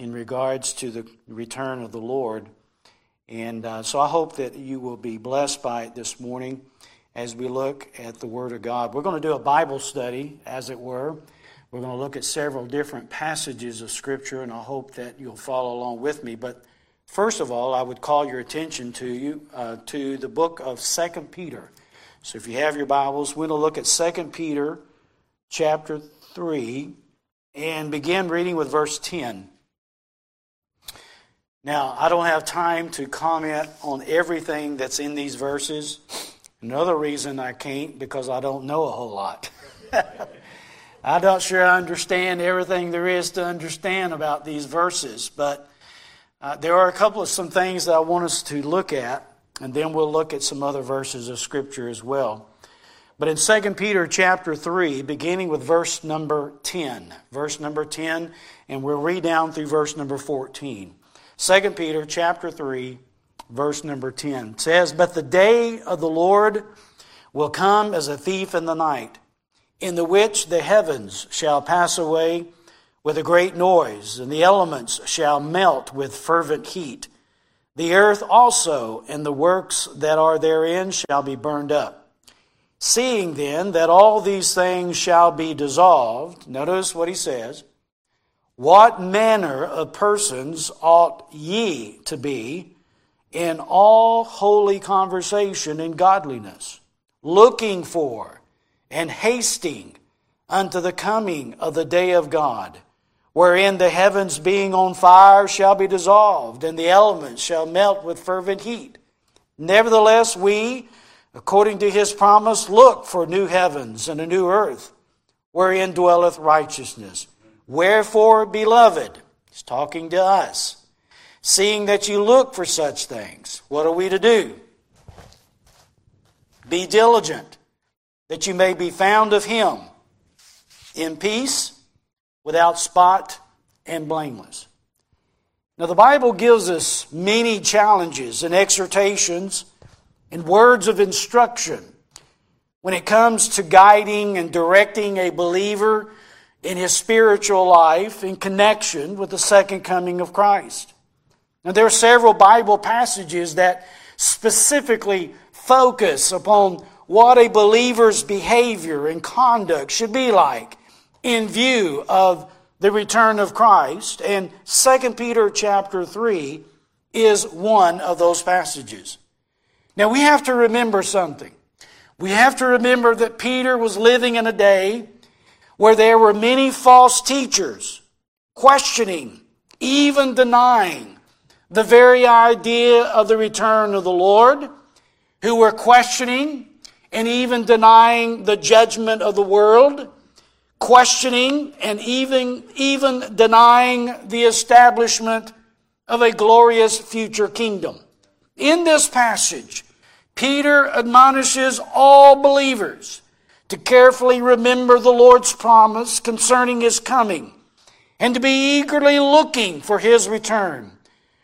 in regards to the return of the Lord. And so I hope that you will be blessed by it this morning as we look at the Word of God. We're going to do a Bible study, as it were. We're going to look at several different passages of Scripture, and I hope that you'll follow along with me. But first of all, I would call your attention to the book of 2 Peter. So if you have your Bibles, we're going to look at 2 Peter chapter 3 and begin reading with verse 10. Now, I don't have time to comment on everything that's in these verses. Another reason I can't, because I don't know a whole lot. I'm not sure I understand everything there is to understand about these verses, but there are a couple of some things that I want us to look at, and then we'll look at some other verses of Scripture as well. But in 2 Peter chapter 3, beginning with verse number 10, and we'll read down through verse number 14. 2 Peter chapter 3, verse number 10 says, "But the day of the Lord will come as a thief in the night, in the which the heavens shall pass away with a great noise, and the elements shall melt with fervent heat. The earth also and the works that are therein shall be burned up. Seeing then that all these things shall be dissolved," notice what he says, "what manner of persons ought ye to be in all holy conversation and godliness, looking for and hasting unto the coming of the day of God, wherein the heavens being on fire shall be dissolved, and the elements shall melt with fervent heat. Nevertheless we, according to his promise, look for new heavens and a new earth, wherein dwelleth righteousness. Wherefore, beloved," he's talking to us, "seeing that you look for such things," what are we to do? "Be diligent, that you may be found of him, in peace, without spot, and blameless." Now, the Bible gives us many challenges and exhortations and words of instruction when it comes to guiding and directing a believer in his spiritual life in connection with the second coming of Christ. Now, there are several Bible passages that specifically focus upon what a believer's behavior and conduct should be like in view of the return of Christ, and 2 Peter chapter 3 is one of those passages. Now, we have to remember something. We have to remember that Peter was living in a day where there were many false teachers questioning, even denying, the very idea of the return of the Lord, who were questioning and even denying the judgment of the world, questioning and even denying the establishment of a glorious future kingdom. In this passage, Peter admonishes all believers to carefully remember the Lord's promise concerning his coming, and to be eagerly looking for his return,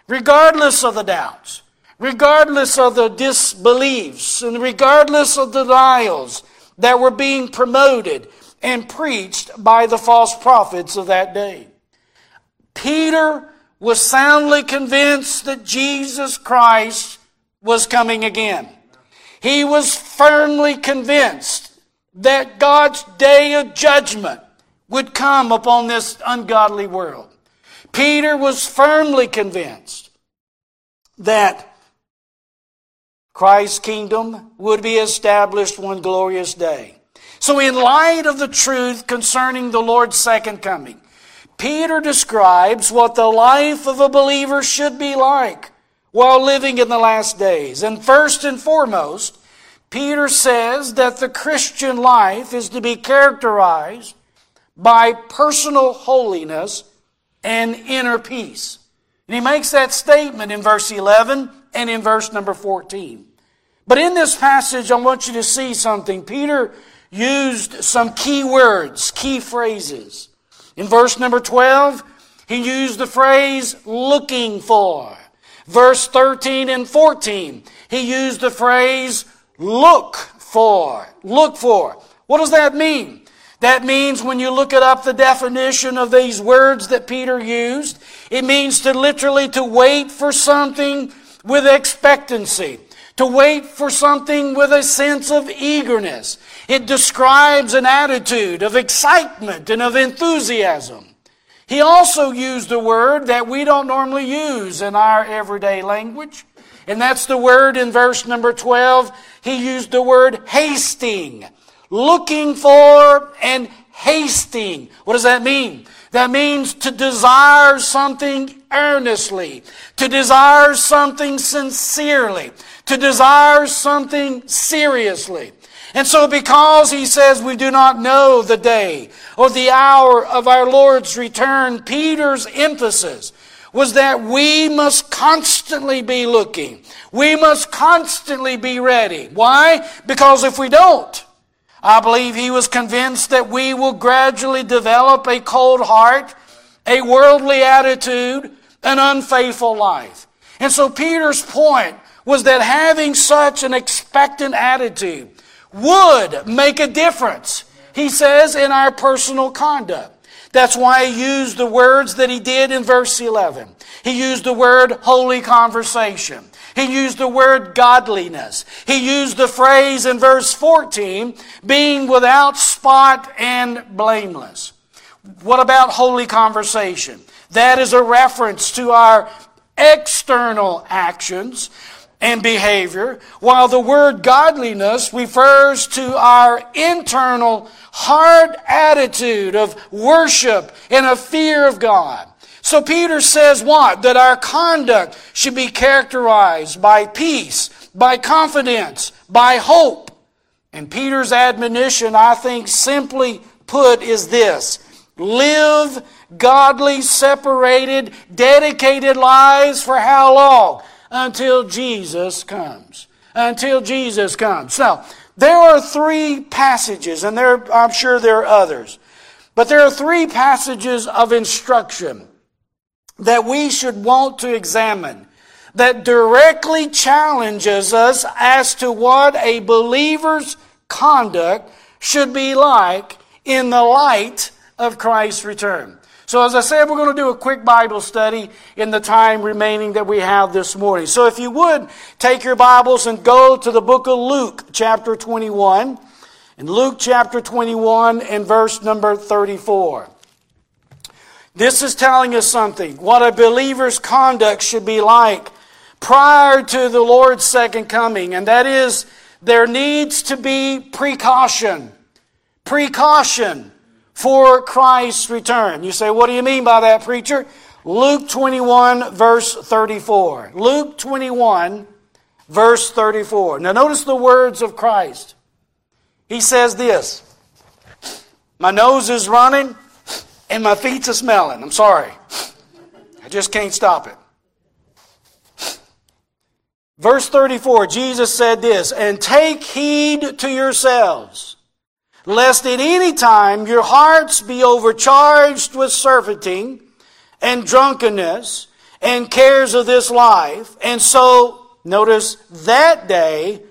regardless of the doubts, regardless of the disbeliefs, and regardless of the denials that were being promoted and preached by the false prophets of that day. Peter was soundly convinced that Jesus Christ was coming again. He was firmly convinced that God's day of judgment would come upon this ungodly world. Peter was firmly convinced that Christ's kingdom would be established one glorious day. So in light of the truth concerning the Lord's second coming, Peter describes what the life of a believer should be like while living in the last days. And first and foremost, Peter says that the Christian life is to be characterized by personal holiness and inner peace. And he makes that statement in verse 11 and in verse number 14. But in this passage, I want you to see something. Peter used some key words, key phrases. In verse number 12, he used the phrase "looking for." Verse 13 and 14, he used the phrase "look for." Look for. What does that mean? That means when you look it up, the definition of these words that Peter used, it means to literally to wait for something with expectancy, to wait for something with a sense of eagerness. It describes an attitude of excitement and of enthusiasm. He also used a word that we don't normally use in our everyday language, and that's the word in verse number 12. He used the word hasting. Looking for and hasting. What does that mean? That means to desire something earnestly, to desire something sincerely, to desire something seriously. And so because he says we do not know the day or the hour of our Lord's return, Peter's emphasis was that we must constantly be looking. We must constantly be ready. Why? Because if we don't, I believe he was convinced that we will gradually develop a cold heart, a worldly attitude, an unfaithful life. And so Peter's point was that having such an expectant attitude would make a difference, he says, in our personal conduct. That's why he used the words that he did in verse 11. He used the word holy conversation. He used the word godliness. He used the phrase in verse 14, being without spot and blameless. What about holy conversation? That is a reference to our external actions and behavior, while the word godliness refers to our internal hard attitude of worship and of fear of God. So Peter says what? That our conduct should be characterized by peace, by confidence, by hope. And Peter's admonition, I think, simply put, is this: live godly, separated, dedicated lives for how long? Until Jesus comes. Until Jesus comes. Now, there are three passages, and I'm sure there are others, but there are three passages of instruction that we should want to examine that directly challenges us as to what a believer's conduct should be like in the light of Christ's return. So as I said, we're going to do a quick Bible study in the time remaining that we have this morning. So if you would, take your Bibles and go to the book of Luke, chapter 21. In Luke chapter 21 and verse number 34. This is telling us something, what a believer's conduct should be like prior to the Lord's second coming. And that is, there needs to be precaution. Precaution for Christ's return. You say, what do you mean by that, preacher? Luke 21, verse 34. Luke 21, verse 34. Now notice the words of Christ. He says this, my nose is running and my feet are smelling. I'm sorry. I just can't stop it. Verse 34, Jesus said this, and take heed to yourselves, lest at any time your hearts be overcharged with surfeiting and drunkenness and cares of this life. And so, notice, that day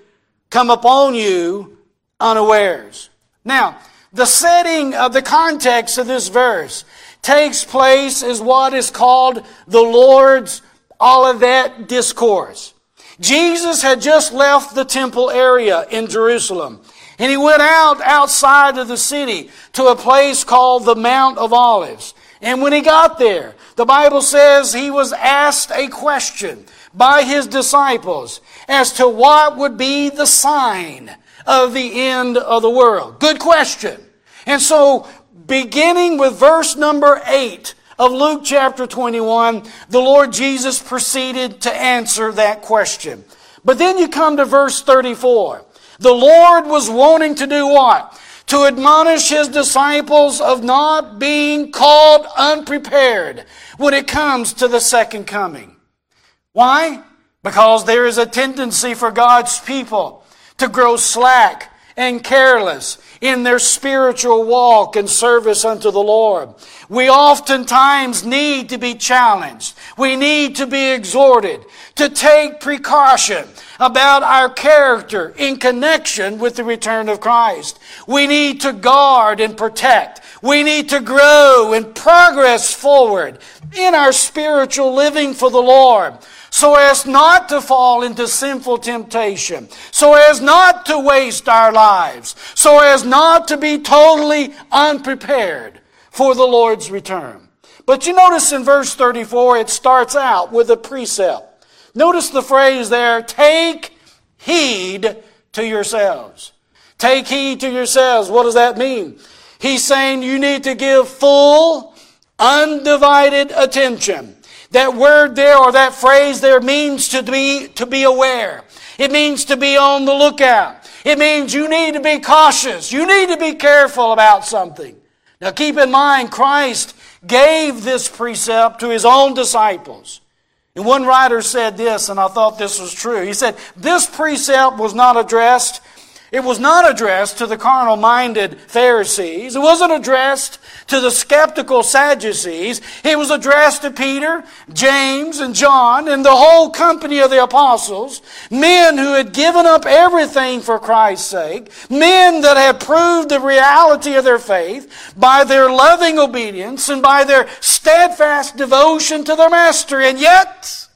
come upon you unawares. Now, the setting of the context of this verse takes place as what is called the Lord's Olivet Discourse. Jesus had just left the temple area in Jerusalem, and he went outside of the city to a place called the Mount of Olives. And when he got there, the Bible says he was asked a question by his disciples as to what would be the sign of the end of the world. Good question. And so, beginning with verse number 8 of Luke chapter 21, the Lord Jesus proceeded to answer that question. But then you come to verse 34. The Lord was wanting to do what? To admonish His disciples of not being called unprepared when it comes to the second coming. Why? Because there is a tendency for God's people to grow slack and careless in their spiritual walk and service unto the Lord. We oftentimes need to be challenged. We need to be exhorted to take precaution about our character in connection with the return of Christ. We need to guard and protect. We need to grow and progress forward in our spiritual living for the Lord, so as not to fall into sinful temptation, so as not to waste our lives, so as not to be totally unprepared for the Lord's return. But you notice in verse 34, it starts out with a precept. Notice the phrase there, take heed to yourselves. Take heed to yourselves. What does that mean? He's saying you need to give full, undivided attention. That word there, or that phrase there, means to be aware. It means to be on the lookout. It means you need to be cautious. You need to be careful about something. Now keep in mind, Christ gave this precept to His own disciples. And one writer said this, and I thought this was true. He said, this precept was not addressed. It was not addressed to the carnal-minded Pharisees. It wasn't addressed to the skeptical Sadducees. It was addressed to Peter, James, and John, and the whole company of the apostles, men who had given up everything for Christ's sake, men that had proved the reality of their faith by their loving obedience and by their steadfast devotion to their Master. And yet,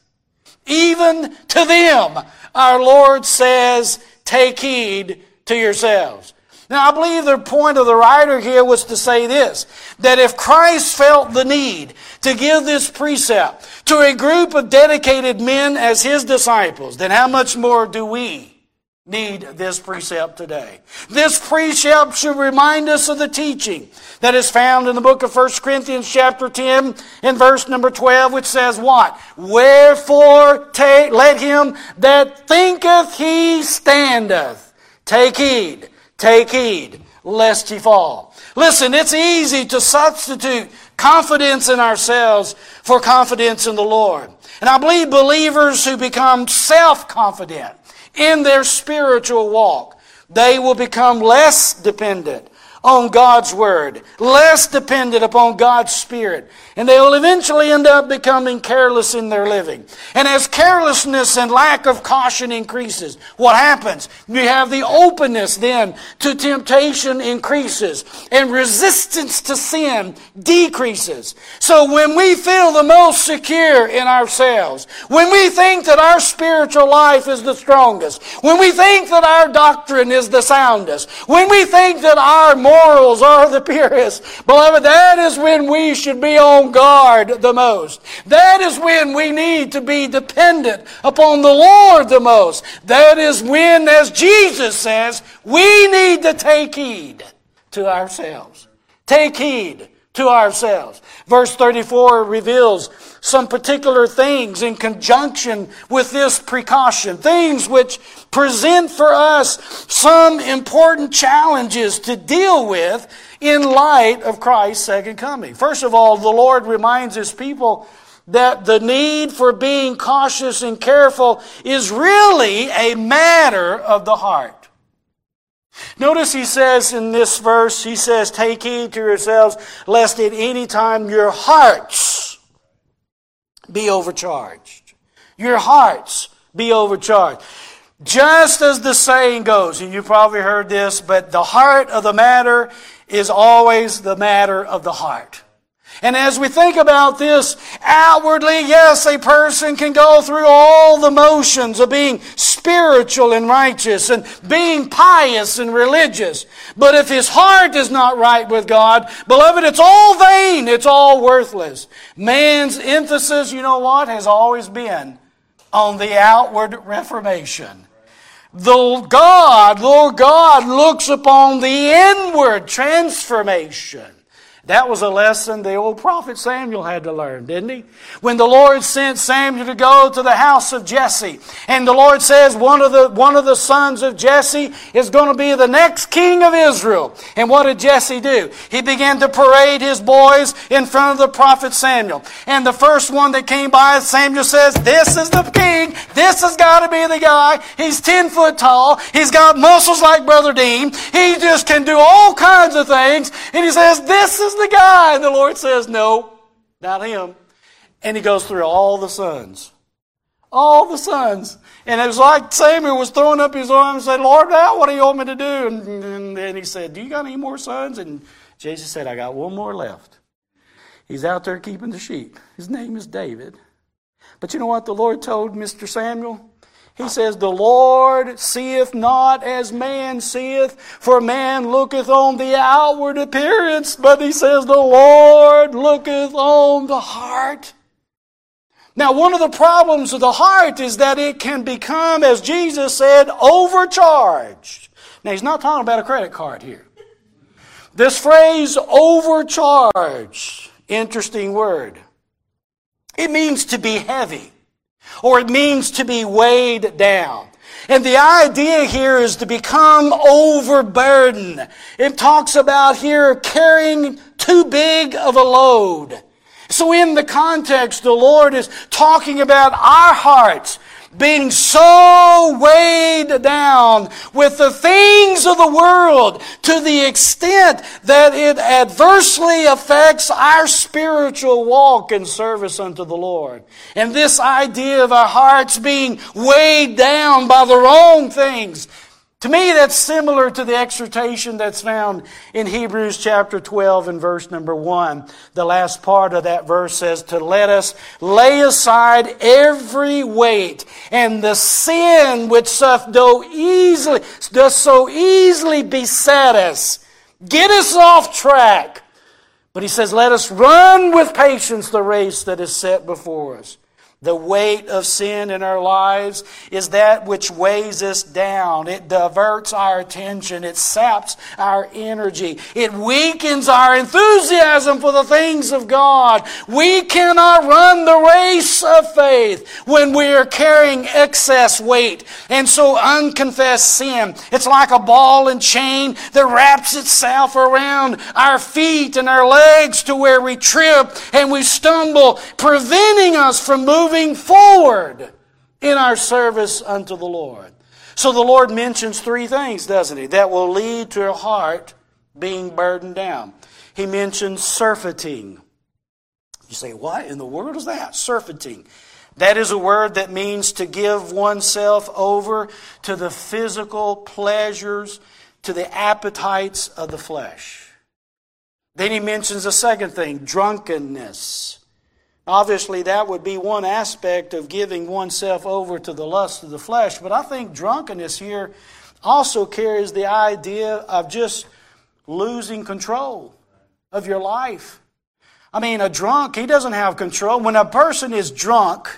even to them, our Lord says, take heed to yourselves. Now, I believe the point of the writer here was to say this, that if Christ felt the need to give this precept to a group of dedicated men as His disciples, then how much more do we need this precept today? This precept should remind us of the teaching that is found in the book of 1 Corinthians chapter 10 and verse number 12, which says what? Wherefore let him that thinketh he standeth take heed, lest he fall. Listen, it's easy to substitute confidence in ourselves for confidence in the Lord. And I believe believers who become self-confident in their spiritual walk, they will become less dependent on God's Word, less dependent upon God's Spirit, and they will eventually end up becoming careless in their living. And as carelessness and lack of caution increases, what happens? You have the openness then to temptation increases, and resistance to sin decreases. So when we feel the most secure in ourselves, when we think that our spiritual life is the strongest, when we think that our doctrine is the soundest, when we think that our morals are the purest, beloved, that is when we should be on guard the most. That is when we need to be dependent upon the Lord the most. That is when, as Jesus says, we need to take heed to ourselves. Take heed to ourselves. Verse 34 reveals some particular things in conjunction with this precaution, things which present for us some important challenges to deal with in light of Christ's second coming. First of all, the Lord reminds His people that the need for being cautious and careful is really a matter of the heart. Notice He says in this verse, He says, take heed to yourselves, lest at any time your hearts be overcharged. Your hearts be overcharged. Just as the saying goes, and you probably heard this, but the heart of the matter is always the matter of the heart. And as we think about this, outwardly, yes, a person can go through all the motions of being spiritual and righteous and being pious and religious. But if his heart is not right with God, beloved, it's all vain. It's all worthless. Man's emphasis, you know what, has always been on the outward reformation. Lord God looks upon the inward transformation. That was a lesson the old prophet Samuel had to learn, didn't he? When the Lord sent Samuel to go to the house of Jesse, and the Lord says one of the sons of Jesse is going to be the next king of Israel. And what did Jesse do? He began to parade his boys in front of the prophet Samuel. And the first one that came by, Samuel says, this is the king. This has got to be the guy. He's 10 foot tall. He's got muscles like Brother Dean. He just can do all kinds of things. And he says, this is the guy. And the Lord says, no, not him. And he goes through all the sons. All the sons. And it was like Samuel was throwing up his arms and said, Lord, now what do you want me to do? And then he said, do you got any more sons? And Jesus said, I got one more left. He's out there keeping the sheep. His name is David. But you know what the Lord told Mr. Samuel? He says, the Lord seeth not as man seeth, for man looketh on the outward appearance, but he says, the Lord looketh on the heart. Now, one of the problems of the heart is that it can become, as Jesus said, overcharged. Now, he's not talking about a credit card here. This phrase, overcharged, interesting word. It means to be heavy, or it means to be weighed down. And the idea here is to become overburdened. It talks about here carrying too big of a load. So in the context, the Lord is talking about our hearts being so weighed down with the things of the world to the extent that it adversely affects our spiritual walk and service unto the Lord. And this idea of our hearts being weighed down by the wrong things, to me that's similar to the exhortation that's found in Hebrews chapter 12 and verse number 1. The last part of that verse says, to let us lay aside every weight and the sin which doth so easily beset us. Get us off track. But he says, let us run with patience the race that is set before us. The weight of sin in our lives is that which weighs us down. It diverts our attention. It saps our energy. It weakens our enthusiasm for the things of God. We cannot run the race of faith when we are carrying excess weight. And so unconfessed sin, it's like a ball and chain that wraps itself around our feet and our legs to where we trip and we stumble, preventing us from moving forward in our service unto the Lord. So the Lord mentions three things, doesn't He, that will lead to your heart being burdened down. He mentions surfeiting. You say, what in the world is that? Surfeiting. That is a word that means to give oneself over to the physical pleasures, to the appetites of the flesh. Then he mentions a second thing, drunkenness. Obviously, that would be one aspect of giving oneself over to the lust of the flesh. But I think drunkenness here also carries the idea of just losing control of your life. I mean, a drunk, he doesn't have control. When a person is drunk,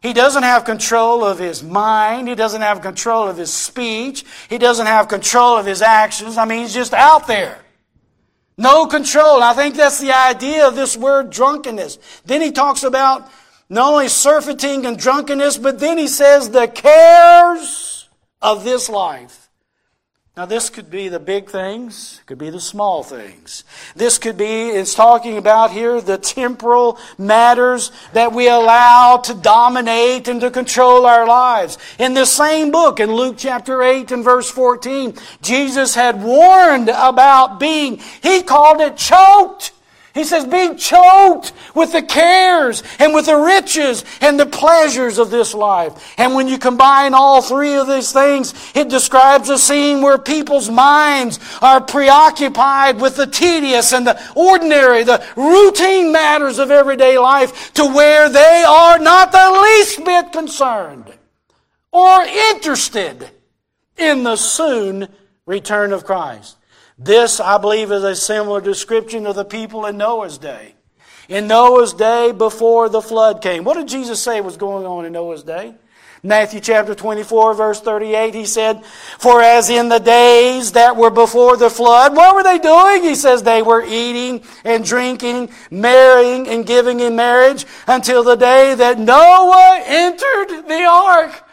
he doesn't have control of his mind. He doesn't have control of his speech. He doesn't have control of his actions. I mean, he's just out there. No control. And I think that's the idea of this word drunkenness. Then he talks about not only surfeiting and drunkenness, but then he says the cares of this life. Now this could be the big things, could be the small things. This could be, it's talking about here, the temporal matters that we allow to dominate and to control our lives. In this same book, in Luke chapter 8 and verse 14, Jesus had warned about being, he called it choked. He says, being choked with the cares and with the riches and the pleasures of this life. And when you combine all three of these things, it describes a scene where people's minds are preoccupied with the tedious and the ordinary, the routine matters of everyday life, to where they are not the least bit concerned or interested in the soon return of Christ. This, I believe, is a similar description of the people in Noah's day. In Noah's day, before the flood came. What did Jesus say was going on in Noah's day? Matthew chapter 24, verse 38, he said, for as in the days that were before the flood, what were they doing? He says they were eating and drinking, marrying and giving in marriage until the day that Noah entered the ark.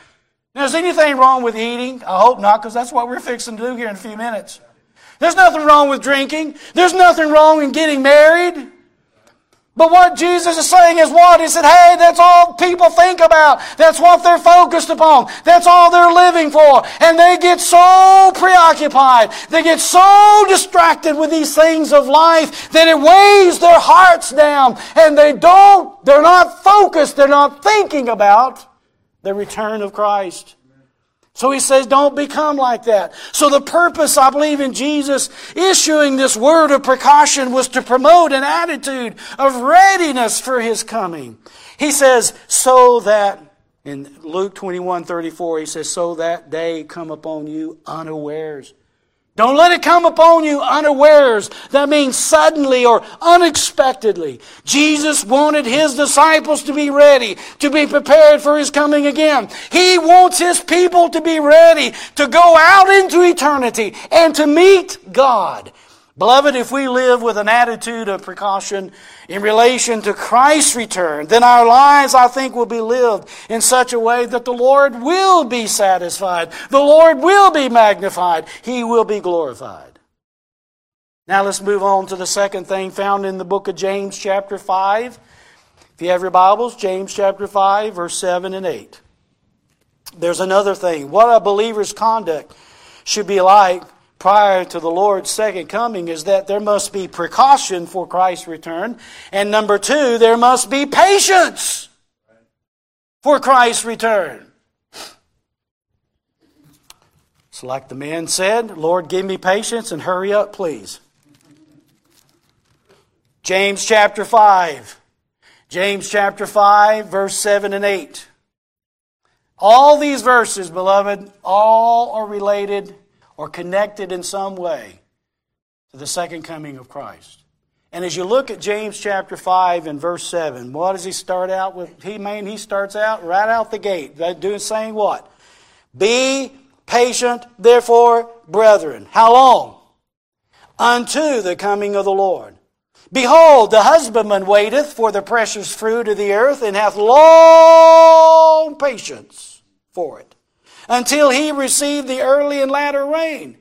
Now, is anything wrong with eating? I hope not, because that's what we're fixing to do here in a few minutes. There's nothing wrong with drinking. There's nothing wrong in getting married. But what Jesus is saying is what? He said, hey, that's all people think about. That's what they're focused upon. That's all they're living for. And they get so preoccupied. They get so distracted with these things of life that it weighs their hearts down. And they're not focused. They're not thinking about the return of Christ. So he says, don't become like that. So the purpose, I believe, in Jesus issuing this word of precaution was to promote an attitude of readiness for His coming. He says, so that, in Luke 21:34, he says, so that day come upon you unawares. Don't let it come upon you unawares. That means suddenly or unexpectedly. Jesus wanted His disciples to be ready, to be prepared for His coming again. He wants His people to be ready to go out into eternity and to meet God. Beloved, if we live with an attitude of precaution in relation to Christ's return, then our lives, I think, will be lived in such a way that the Lord will be satisfied. The Lord will be magnified. He will be glorified. Now let's move on to the second thing found in the book of James chapter 5. If you have your Bibles, James chapter 5, verse 7 and 8. There's another thing. What a believer's conduct should be like prior to the Lord's second coming is that there must be precaution for Christ's return. And number two, there must be patience for Christ's return. It's like the man said, Lord, give me patience and hurry up, please. James chapter 5. James chapter 5, verse 7 and 8. All these verses, beloved, all are related or connected in some way to the second coming of Christ. And as you look at James chapter 5 and verse 7, what does he start out with? He starts out right out the gate, saying what? Be patient, therefore, brethren. How long? Unto the coming of the Lord. Behold, the husbandman waiteth for the precious fruit of the earth, and hath long patience for it, until he receive the early and latter rain.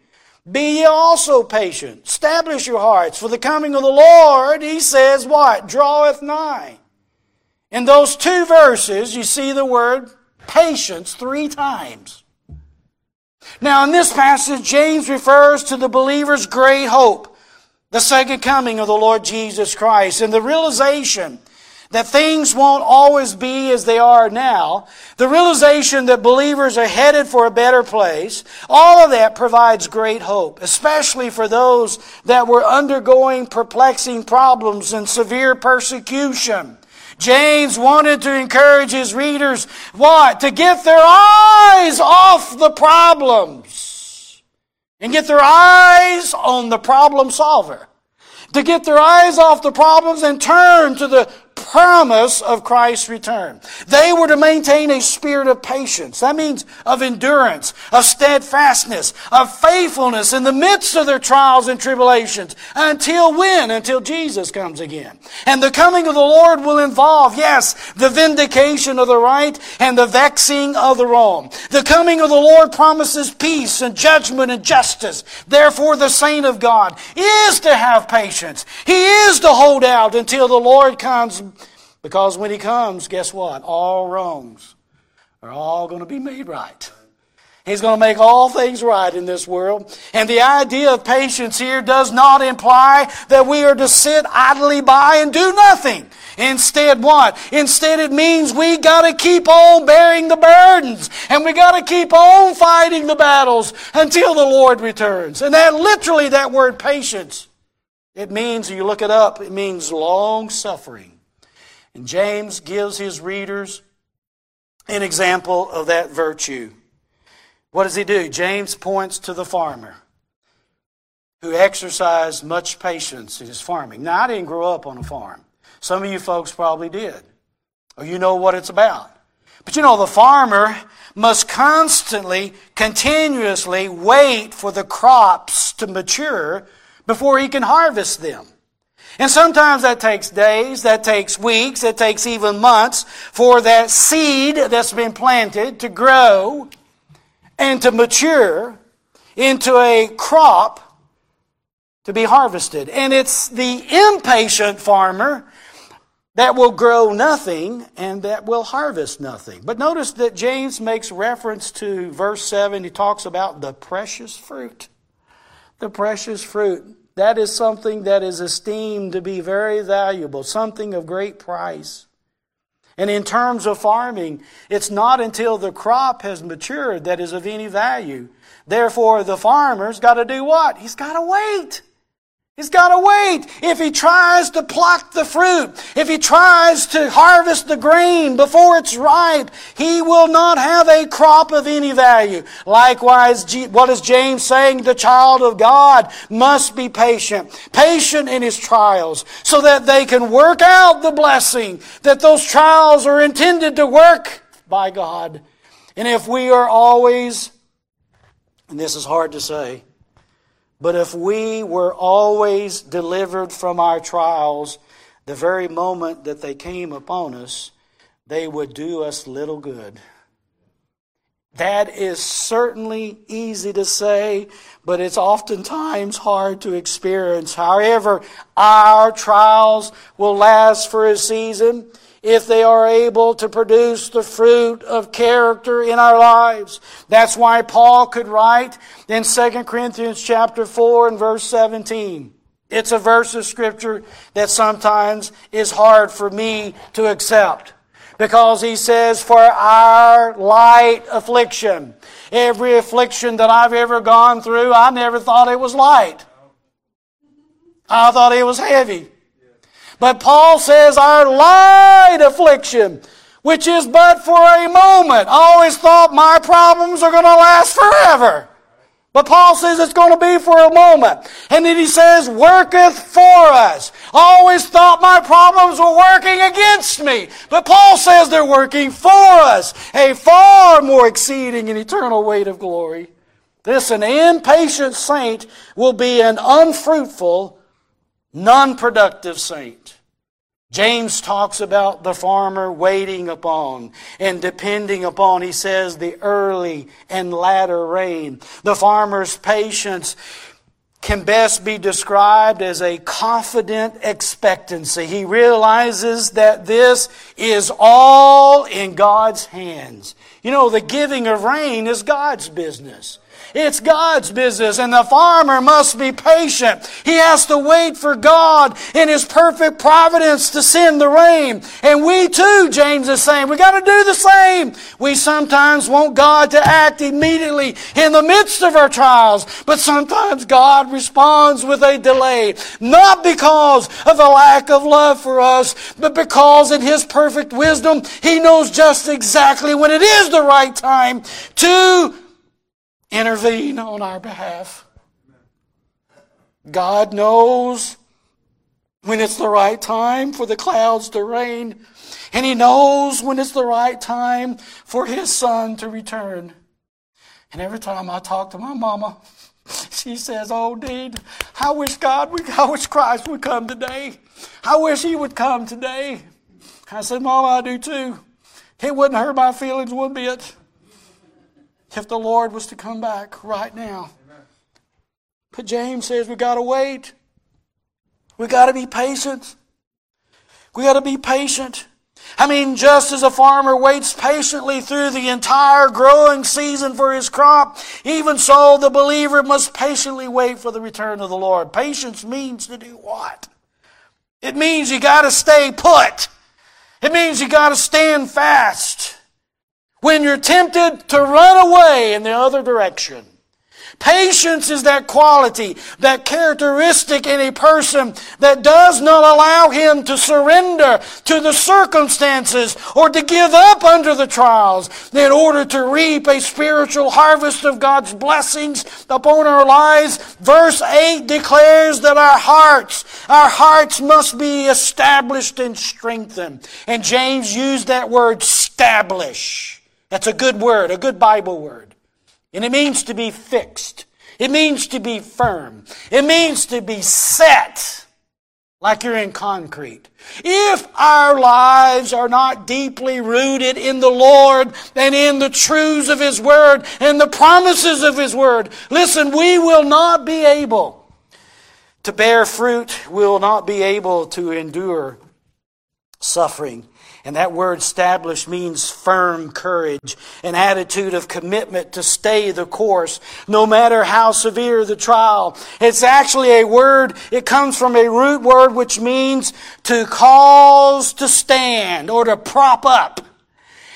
Be ye also patient. Establish your hearts, for the coming of the Lord, he says what? Draweth nigh. In those two verses, you see the word patience three times. Now in this passage, James refers to the believer's great hope, the second coming of the Lord Jesus Christ, and the realization that things won't always be as they are now. The realization that believers are headed for a better place. All of that provides great hope, especially for those that were undergoing perplexing problems and severe persecution. James wanted to encourage his readers, what? To get their eyes off the problems and get their eyes on the problem solver. To get their eyes off the problems and turn to the promise of Christ's return. They were to maintain a spirit of patience. That means of endurance, of steadfastness, of faithfulness in the midst of their trials and tribulations. Until when? Until Jesus comes again. And the coming of the Lord will involve, yes, the vindication of the right and the vexing of the wrong. The coming of the Lord promises peace and judgment and justice. Therefore, the saint of God is to have patience. He is to hold out until the Lord comes. Because when He comes, guess what? All wrongs are all going to be made right. He's going to make all things right in this world. And the idea of patience here does not imply that we are to sit idly by and do nothing. Instead what? Instead it means we got to keep on bearing the burdens. And we got to keep on fighting the battles until the Lord returns. And that literally, that word patience, it means, you look it up, it means long suffering. And James gives his readers an example of that virtue. What does he do? James points to the farmer who exercised much patience in his farming. Now, I didn't grow up on a farm. Some of you folks probably did, or you know what it's about. But you know, the farmer must constantly, continuously wait for the crops to mature before he can harvest them. And sometimes that takes days, that takes weeks, that takes even months for that seed that's been planted to grow and to mature into a crop to be harvested. And it's the impatient farmer that will grow nothing and that will harvest nothing. But notice that James makes reference to verse 7. He talks about the precious fruit. The precious fruit. That is something that is esteemed to be very valuable, something of great price. And in terms of farming, it's not until the crop has matured that is of any value. Therefore, the farmer's got to do what? He's got to wait. He's got to wait. If he tries to pluck the fruit, if he tries to harvest the grain before it's ripe, he will not have a crop of any value. Likewise, what is James saying? The child of God must be patient in his trials, so that they can work out the blessing that those trials are intended to work by God. And if we are always, and this is hard to say, but if we were always delivered from our trials, the very moment that they came upon us, they would do us little good. That is certainly easy to say, but it's oftentimes hard to experience. However, our trials will last for a season if they are able to produce the fruit of character in our lives. That's why Paul could write in 2 Corinthians chapter 4 and verse 17. It's a verse of Scripture that sometimes is hard for me to accept, because he says, for our light affliction. Every affliction that I've ever gone through, I never thought it was light. I thought it was heavy. But Paul says our light affliction, which is but for a moment. I always thought my problems are going to last forever. But Paul says it's going to be for a moment. And then he says, worketh for us. I always thought my problems were working against me. But Paul says they're working for us, a far more exceeding and eternal weight of glory. This, an impatient saint will be an unfruitful, non-productive saint. James talks about the farmer waiting upon and depending upon, he says, the early and latter rain. The farmer's patience can best be described as a confident expectancy. He realizes that this is all in God's hands. You know, the giving of rain is God's business. It's God's business, and the farmer must be patient. He has to wait for God in His perfect providence to send the rain. And we too, James is saying, we got to do the same. We sometimes want God to act immediately in the midst of our trials, but sometimes God responds with a delay, not because of a lack of love for us, but because in His perfect wisdom, He knows just exactly when it is the right time to intervene on our behalf. God knows when it's the right time for the clouds to rain, and He knows when it's the right time for His Son to return. And every time I talk to my mama, she says, oh, Dean, I wish Christ would come today. I wish He would come today. I said, Mama, I do too. It wouldn't hurt my feelings one bit if the Lord was to come back right now. Amen. But James says we got to wait. We got to be patient. We got to be patient. I mean, just as a farmer waits patiently through the entire growing season for his crop, even so the believer must patiently wait for the return of the Lord. Patience means to do what? It means you got to stay put. It means you got to stand fast when you're tempted to run away in the other direction. Patience is that quality, that characteristic in a person that does not allow him to surrender to the circumstances or to give up under the trials in order to reap a spiritual harvest of God's blessings upon our lives. Verse 8 declares that our hearts must be established and strengthened. And James used that word, establish. That's a good word, a good Bible word. And it means to be fixed. It means to be firm. It means to be set like you're in concrete. If our lives are not deeply rooted in the Lord and in the truths of His Word and the promises of His Word, listen, we will not be able to bear fruit. We will not be able to endure suffering. And that word established means firm courage, an attitude of commitment to stay the course, no matter how severe the trial. It's actually a word, it comes from a root word which means to cause to stand or to prop up.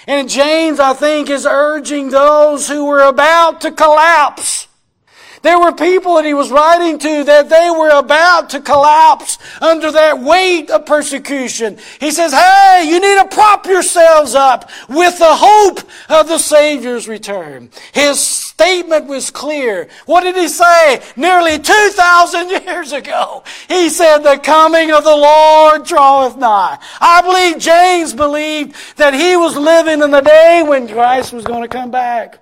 And James, I think, is urging those who were about to collapse. There were people that he was writing to that they were about to collapse under that weight of persecution. He says, hey, you need to prop yourselves up with the hope of the Savior's return. His statement was clear. What did he say? Nearly 2,000 years ago, he said, the coming of the Lord draweth nigh. I believe James believed that he was living in the day when Christ was going to come back.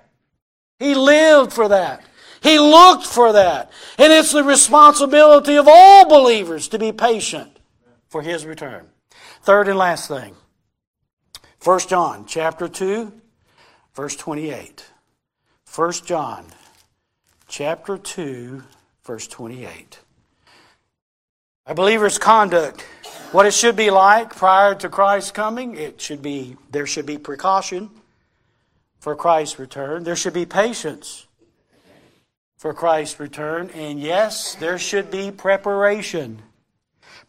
He lived for that. He looked for that. And it's the responsibility of all believers to be patient for His return. Third and last thing. 1 John chapter 2, verse 28. 1 John chapter 2, verse 28. A believer's conduct, what it should be like prior to Christ's coming, there should be precaution for Christ's return. There should be patience for Christ's return. And yes, there should be preparation.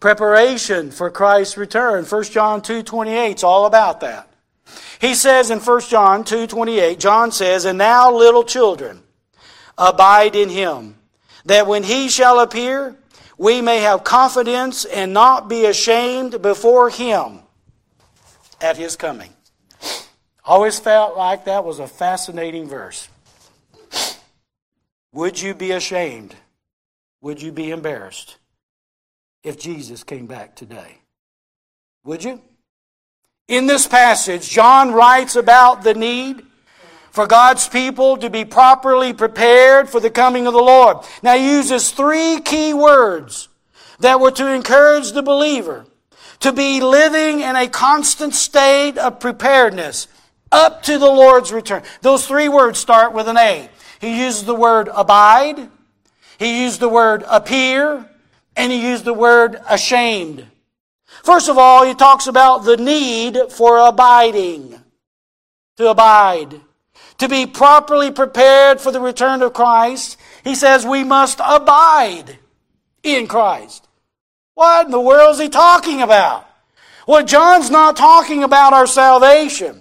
Preparation for Christ's return. 1 John 2:28 is all about that. He says in 1 John 2:28, John says, and now, little children, abide in Him, that when He shall appear, we may have confidence and not be ashamed before Him at His coming. Always felt like that was a fascinating verse. Would you be ashamed? Would you be embarrassed if Jesus came back today? Would you? In this passage, John writes about the need for God's people to be properly prepared for the coming of the Lord. Now he uses three key words that were to encourage the believer to be living in a constant state of preparedness up to the Lord's return. Those three words start with an A. He used the word abide, he used the word appear, and he used the word ashamed. First of all, he talks about the need for abiding, to abide. To be properly prepared for the return of Christ, he says we must abide in Christ. What in the world is he talking about? Well, John's not talking about our salvation.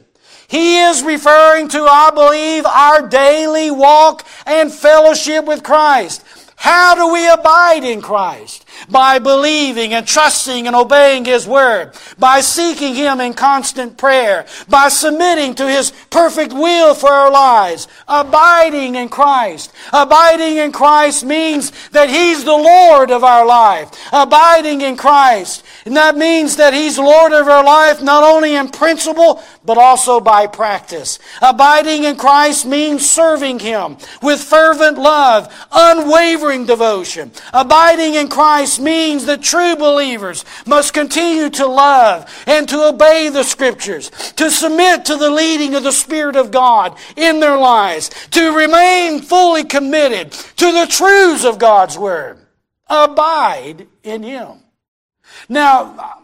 He is referring to, I believe, our daily walk and fellowship with Christ. How do we abide in Christ? By believing and trusting and obeying His Word. By seeking Him in constant prayer. By submitting to His perfect will for our lives. Abiding in Christ. Abiding in Christ means that He's the Lord of our life. Abiding in Christ. And that means that He's Lord of our life not only in principle, but also by practice. Abiding in Christ means serving Him with fervent love, unwavering devotion. Abiding in Christ means that true believers must continue to love and to obey the Scriptures, to submit to the leading of the Spirit of God in their lives, to remain fully committed to the truths of God's Word. Abide in Him. Now,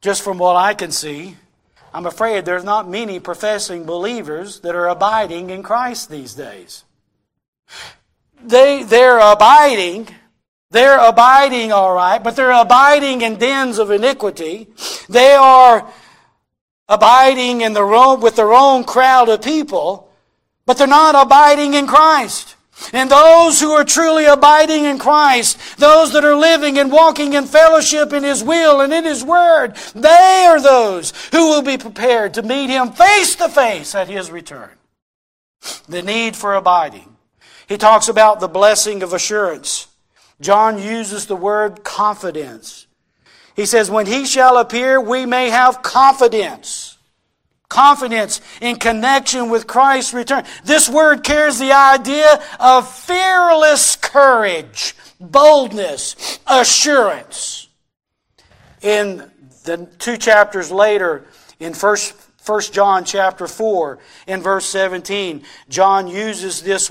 just from what I can see, I'm afraid there's not many professing believers that are abiding in Christ these days. They're abiding all right, but they're abiding in dens of iniquity. They are abiding in with their own crowd of people, but they're not abiding in Christ. And those who are truly abiding in Christ, those that are living and walking in fellowship in His will and in His Word, they are those who will be prepared to meet Him face to face at His return. The need for abiding. He talks about the blessing of assurance. John uses the word confidence. He says, when He shall appear, we may have confidence. Confidence in connection with Christ's return. This word carries the idea of fearless courage, boldness, assurance. In the two chapters later, in 1 John chapter 4 and verse 17, John uses this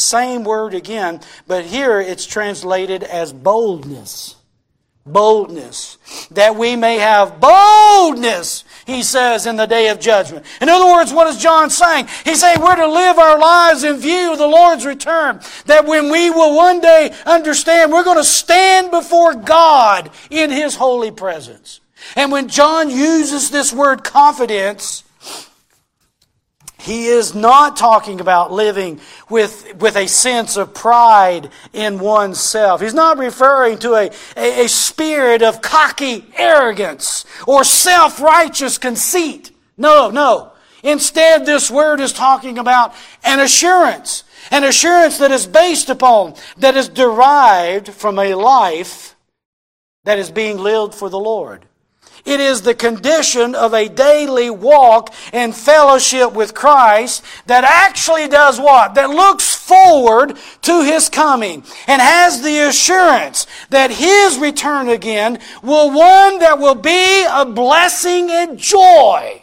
same word again, but here it's translated as boldness. boldness, that we may have boldness, he says, in the day of judgment. In other words, what is John saying? He's saying we're to live our lives in view of the Lord's return, that when we will one day understand, we're going to stand before God in His holy presence. And when John uses this word confidence, he is not talking about living with a sense of pride in oneself. He's not referring to a spirit of cocky arrogance or self-righteous conceit. No. Instead, this word is talking about an assurance that is based upon, that is derived from a life that is being lived for the Lord. It is the condition of a daily walk and fellowship with Christ that actually does what? That looks forward to His coming and has the assurance that His return again will one that will be a blessing and joy.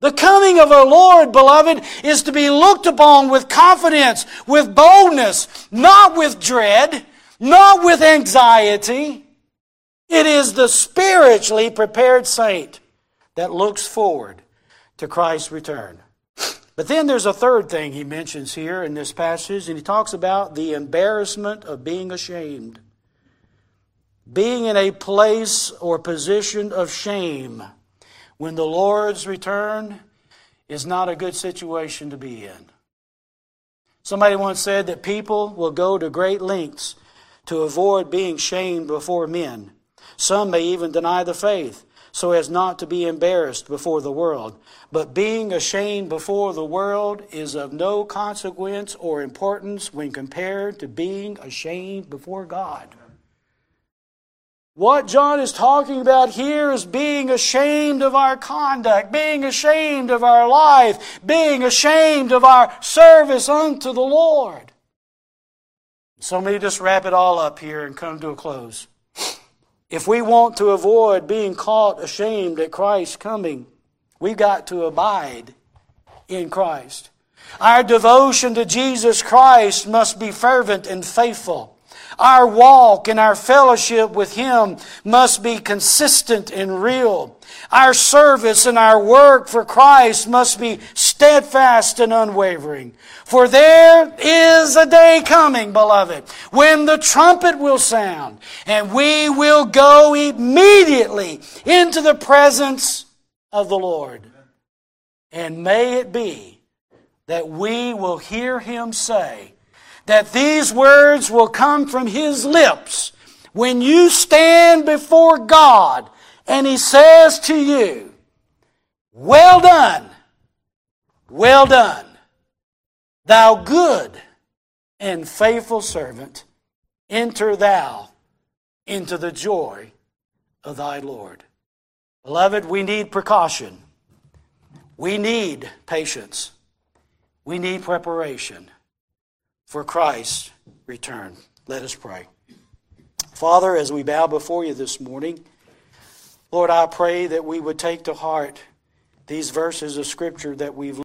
The coming of our Lord, beloved, is to be looked upon with confidence, with boldness, not with dread, not with anxiety. It is the spiritually prepared saint that looks forward to Christ's return. But then there's a third thing he mentions here in this passage, and he talks about the embarrassment of being ashamed. Being in a place or position of shame when the Lord's return is not a good situation to be in. Somebody once said that people will go to great lengths to avoid being shamed before men. Some may even deny the faith so as not to be embarrassed before the world. But being ashamed before the world is of no consequence or importance when compared to being ashamed before God. What John is talking about here is being ashamed of our conduct, being ashamed of our life, being ashamed of our service unto the Lord. So let me just wrap it all up here and come to a close. If we want to avoid being caught ashamed at Christ's coming, we've got to abide in Christ. Our devotion to Jesus Christ must be fervent and faithful. Our walk and our fellowship with Him must be consistent and real. Our service and our work for Christ must be steadfast and unwavering. For there is a day coming, beloved, when the trumpet will sound and we will go immediately into the presence of the Lord. And may it be that we will hear Him say that these words will come from His lips when you stand before God and He says to you, "Well done, well done, thou good and faithful servant, enter thou into the joy of thy Lord." Beloved, we need precaution. We need patience. We need preparation for Christ's return. Let us pray. Father, as we bow before You this morning, Lord, I pray that we would take to heart these verses of Scripture that we've